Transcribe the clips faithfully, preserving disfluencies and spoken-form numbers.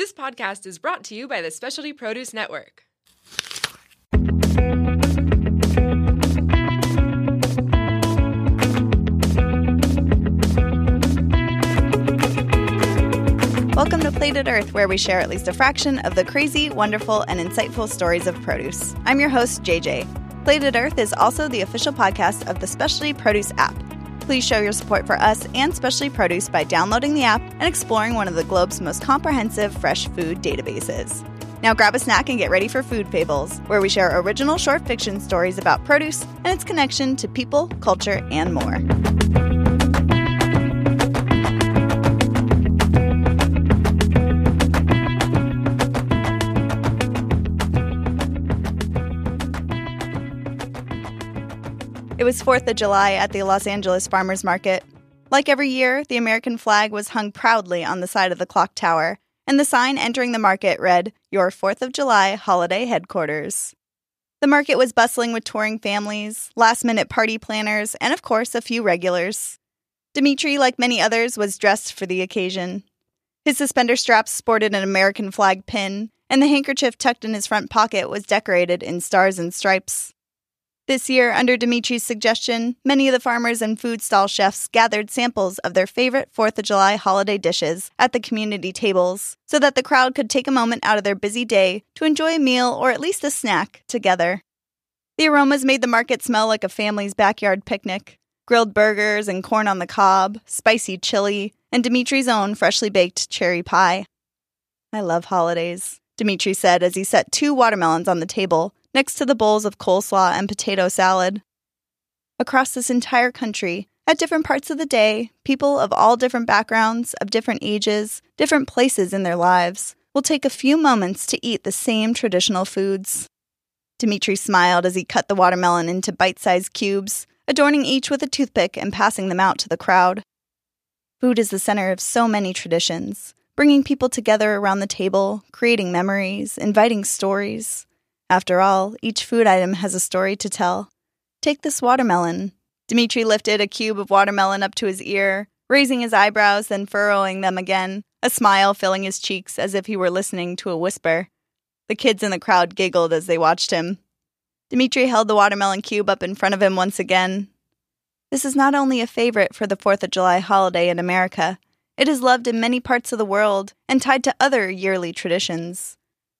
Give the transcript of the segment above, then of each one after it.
This podcast is brought to you by the Specialty Produce Network. Welcome to Plated Earth, where we share at least a fraction of the crazy, wonderful, and insightful stories of produce. I'm your host, J J. Plated Earth is also the official podcast of the Specialty Produce app. Please show your support for us and Specialty Produce by downloading the app and exploring one of the globe's most comprehensive fresh food databases. Now grab a snack and get ready for Food Fables, where we share original short fiction stories about produce and its connection to people, culture, and more. It was fourth of July at the Los Angeles Farmers Market. Like every year, the American flag was hung proudly on the side of the clock tower, and the sign entering the market read, "Your fourth of July Holiday Headquarters." The market was bustling with touring families, last-minute party planners, and of course, a few regulars. Dimitri, like many others, was dressed for the occasion. His suspender straps sported an American flag pin, and the handkerchief tucked in his front pocket was decorated in stars and stripes. This year, under Dimitri's suggestion, many of the farmers and food stall chefs gathered samples of their favorite fourth of July holiday dishes at the community tables so that the crowd could take a moment out of their busy day to enjoy a meal or at least a snack together. The aromas made the market smell like a family's backyard picnic: grilled burgers and corn on the cob, spicy chili, and Dimitri's own freshly baked cherry pie. "I love holidays," Dimitri said as he set two watermelons on the table next to the bowls of coleslaw and potato salad. Across this entire country, at different parts of the day, people of all different backgrounds, of different ages, different places in their lives, will take a few moments to eat the same traditional foods. Dimitri smiled as he cut the watermelon into bite-sized cubes, adorning each with a toothpick and passing them out to the crowd. Food is the center of so many traditions, bringing people together around the table, creating memories, inviting stories. After all, each food item has a story to tell. Take this watermelon. Dimitri lifted a cube of watermelon up to his ear, raising his eyebrows, then furrowing them again, a smile filling his cheeks as if he were listening to a whisper. The kids in the crowd giggled as they watched him. Dimitri held the watermelon cube up in front of him once again. This is not only a favorite for the fourth of July holiday in America. It is loved in many parts of the world and tied to other yearly traditions.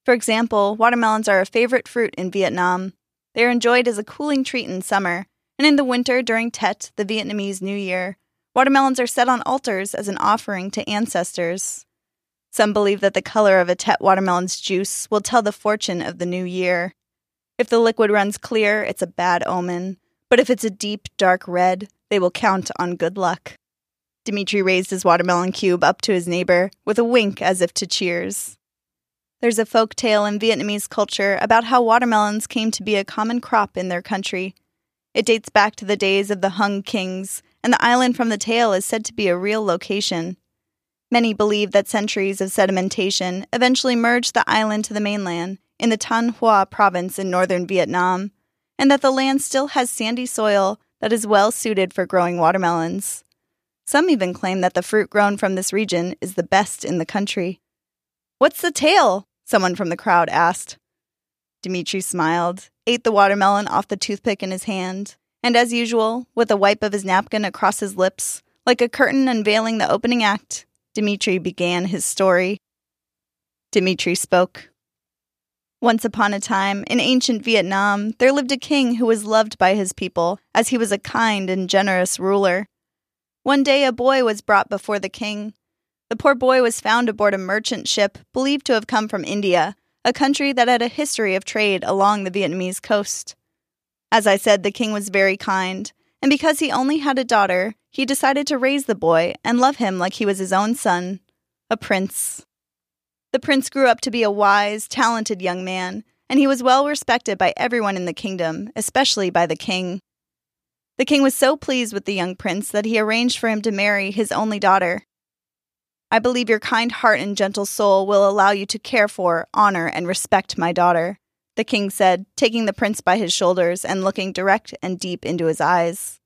For example, watermelons are a favorite fruit in Vietnam. They are enjoyed as a cooling treat in summer, and in the winter during Tet, the Vietnamese New Year, watermelons are set on altars as an offering to ancestors. Some believe that the color of a Tet watermelon's juice will tell the fortune of the new year. If the liquid runs clear, it's a bad omen, but if it's a deep, dark red, they will count on good luck. Dimitri raised his watermelon cube up to his neighbor with a wink as if to cheers. There's a folk tale in Vietnamese culture about how watermelons came to be a common crop in their country. It dates back to the days of the Hung Kings, and the island from the tale is said to be a real location. Many believe that centuries of sedimentation eventually merged the island to the mainland in the Tan Hoa province in northern Vietnam, and that the land still has sandy soil that is well suited for growing watermelons. Some even claim that the fruit grown from this region is the best in the country. "What's the tale?" someone from the crowd asked. Dimitri smiled, ate the watermelon off the toothpick in his hand, and as usual, with a wipe of his napkin across his lips, like a curtain unveiling the opening act, Dimitri began his story. Dimitri spoke. Once upon a time, in ancient Vietnam, there lived a king who was loved by his people, as he was a kind and generous ruler. One day a boy was brought before the king. The poor boy was found aboard a merchant ship believed to have come from India, a country that had a history of trade along the Vietnamese coast. As I said, the king was very kind, and because he only had a daughter, he decided to raise the boy and love him like he was his own son, a prince. The prince grew up to be a wise, talented young man, and he was well respected by everyone in the kingdom, especially by the king. The king was so pleased with the young prince that he arranged for him to marry his only daughter. "I believe your kind heart and gentle soul will allow you to care for, honor, and respect my daughter," the king said, taking the prince by his shoulders and looking direct and deep into his eyes.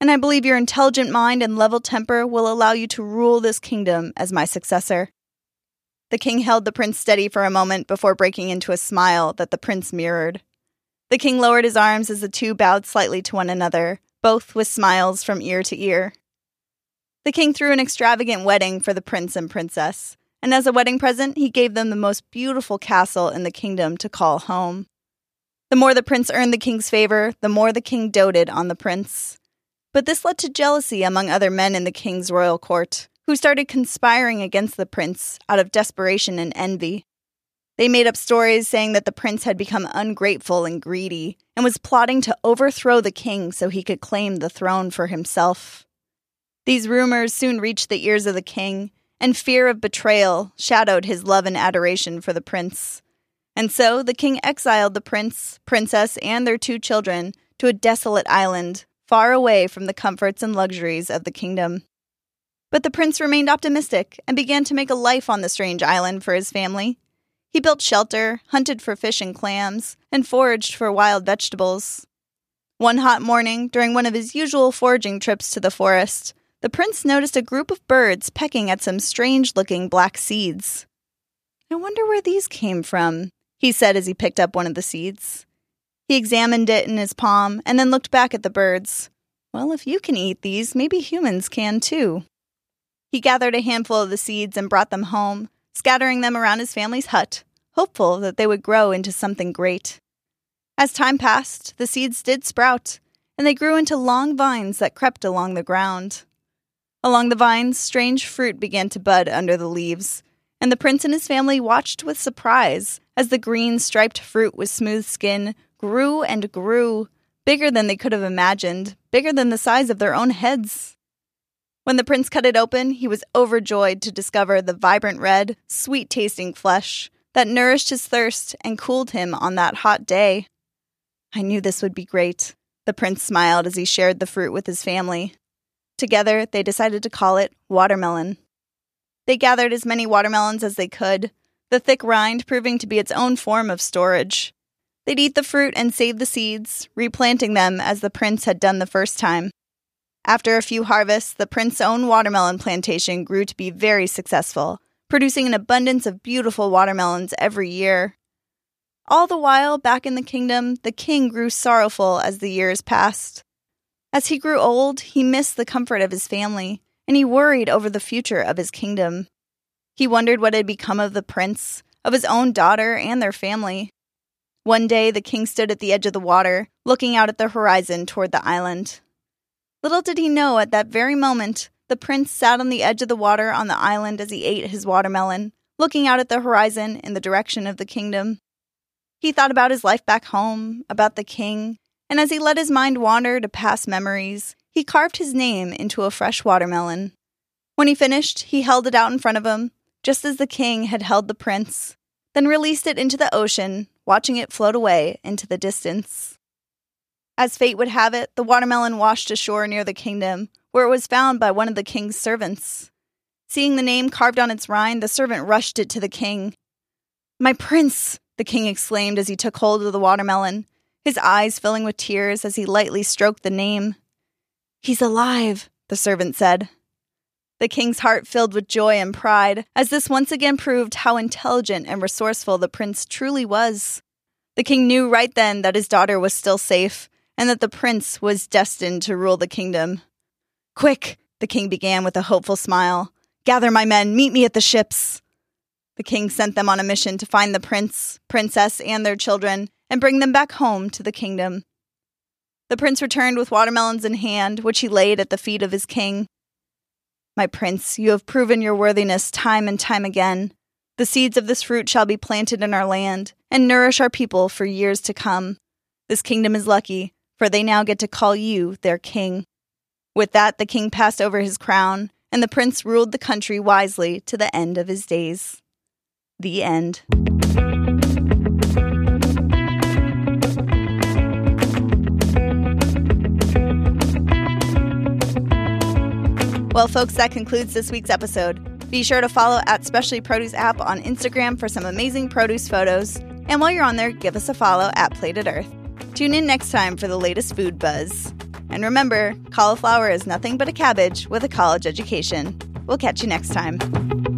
"And I believe your intelligent mind and level temper will allow you to rule this kingdom as my successor." The king held the prince steady for a moment before breaking into a smile that the prince mirrored. The king lowered his arms as the two bowed slightly to one another, both with smiles from ear to ear. The king threw an extravagant wedding for the prince and princess, and as a wedding present, he gave them the most beautiful castle in the kingdom to call home. The more the prince earned the king's favor, the more the king doted on the prince. But this led to jealousy among other men in the king's royal court, who started conspiring against the prince out of desperation and envy. They made up stories saying that the prince had become ungrateful and greedy, and was plotting to overthrow the king so he could claim the throne for himself. These rumors soon reached the ears of the king, and fear of betrayal shadowed his love and adoration for the prince. And so the king exiled the prince, princess, and their two children to a desolate island, far away from the comforts and luxuries of the kingdom. But the prince remained optimistic and began to make a life on the strange island for his family. He built shelter, hunted for fish and clams, and foraged for wild vegetables. One hot morning, during one of his usual foraging trips to the forest, the prince noticed a group of birds pecking at some strange-looking black seeds. "I wonder where these came from," he said as he picked up one of the seeds. He examined it in his palm and then looked back at the birds. Well, if you can eat these, maybe humans can too. He gathered a handful of the seeds and brought them home, scattering them around his family's hut, hopeful that they would grow into something great. As time passed, the seeds did sprout, and they grew into long vines that crept along the ground. Along the vines, strange fruit began to bud under the leaves, and the prince and his family watched with surprise as the green striped fruit with smooth skin grew and grew, bigger than they could have imagined, bigger than the size of their own heads. When the prince cut it open, he was overjoyed to discover the vibrant red, sweet-tasting flesh that nourished his thirst and cooled him on that hot day. "I knew this would be great," the prince smiled as he shared the fruit with his family. Together, they decided to call it watermelon. They gathered as many watermelons as they could, the thick rind proving to be its own form of storage. They'd eat the fruit and save the seeds, replanting them as the prince had done the first time. After a few harvests, the prince's own watermelon plantation grew to be very successful, producing an abundance of beautiful watermelons every year. All the while, back in the kingdom, the king grew sorrowful as the years passed. As he grew old, he missed the comfort of his family, and he worried over the future of his kingdom. He wondered what had become of the prince, of his own daughter, and their family. One day, the king stood at the edge of the water, looking out at the horizon toward the island. Little did he know at that very moment, the prince sat on the edge of the water on the island as he ate his watermelon, looking out at the horizon in the direction of the kingdom. He thought about his life back home, about the king, and as he let his mind wander to past memories, he carved his name into a fresh watermelon. When he finished, he held it out in front of him, just as the king had held the prince, then released it into the ocean, watching it float away into the distance. As fate would have it, the watermelon washed ashore near the kingdom, where it was found by one of the king's servants. Seeing the name carved on its rind, the servant rushed it to the king. "My prince!" the king exclaimed as he took hold of the watermelon, his eyes filling with tears as he lightly stroked the name. "He's alive," the servant said. The king's heart filled with joy and pride, as this once again proved how intelligent and resourceful the prince truly was. The king knew right then that his daughter was still safe, and that the prince was destined to rule the kingdom. "Quick," the king began with a hopeful smile. "Gather my men, meet me at the ships." The king sent them on a mission to find the prince, princess, and their children, and bring them back home to the kingdom. The prince returned with watermelons in hand, which he laid at the feet of his king. "My prince, you have proven your worthiness time and time again. The seeds of this fruit shall be planted in our land, and nourish our people for years to come. This kingdom is lucky, for they now get to call you their king." With that, the king passed over his crown, and the prince ruled the country wisely to the end of his days. The end. Well, folks, that concludes this week's episode. Be sure to follow at Specialty Produce App on Instagram for some amazing produce photos. And while you're on there, give us a follow at Plated Earth. Tune in next time for the latest food buzz. And remember, cauliflower is nothing but a cabbage with a college education. We'll catch you next time.